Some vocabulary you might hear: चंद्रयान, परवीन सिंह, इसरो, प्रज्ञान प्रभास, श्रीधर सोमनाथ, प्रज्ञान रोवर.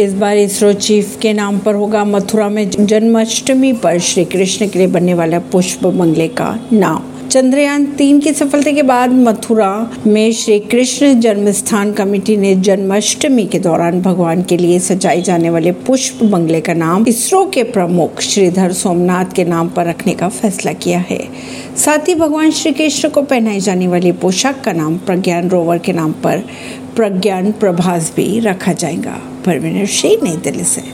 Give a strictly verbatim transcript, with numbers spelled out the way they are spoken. इस बार इसरो चीफ के नाम पर होगा मथुरा में जन्माष्टमी पर श्री कृष्ण के लिए बनने वाला पुष्प बंगले का नाम। चंद्रयान तीन की सफलता के बाद मथुरा में श्री कृष्ण जन्मस्थान कमेटी ने जन्माष्टमी के दौरान भगवान के लिए सजाए जाने वाले पुष्प बंगले का नाम इसरो के प्रमुख श्रीधर सोमनाथ के नाम पर रखने का फैसला किया है। साथ ही भगवान श्री कृष्ण को पहनाई जाने वाली पोशाक का नाम प्रज्ञान रोवर के नाम पर प्रज्ञान प्रभास भी रखा जाएगा। परवीन सिंह, नई दिल्ली से।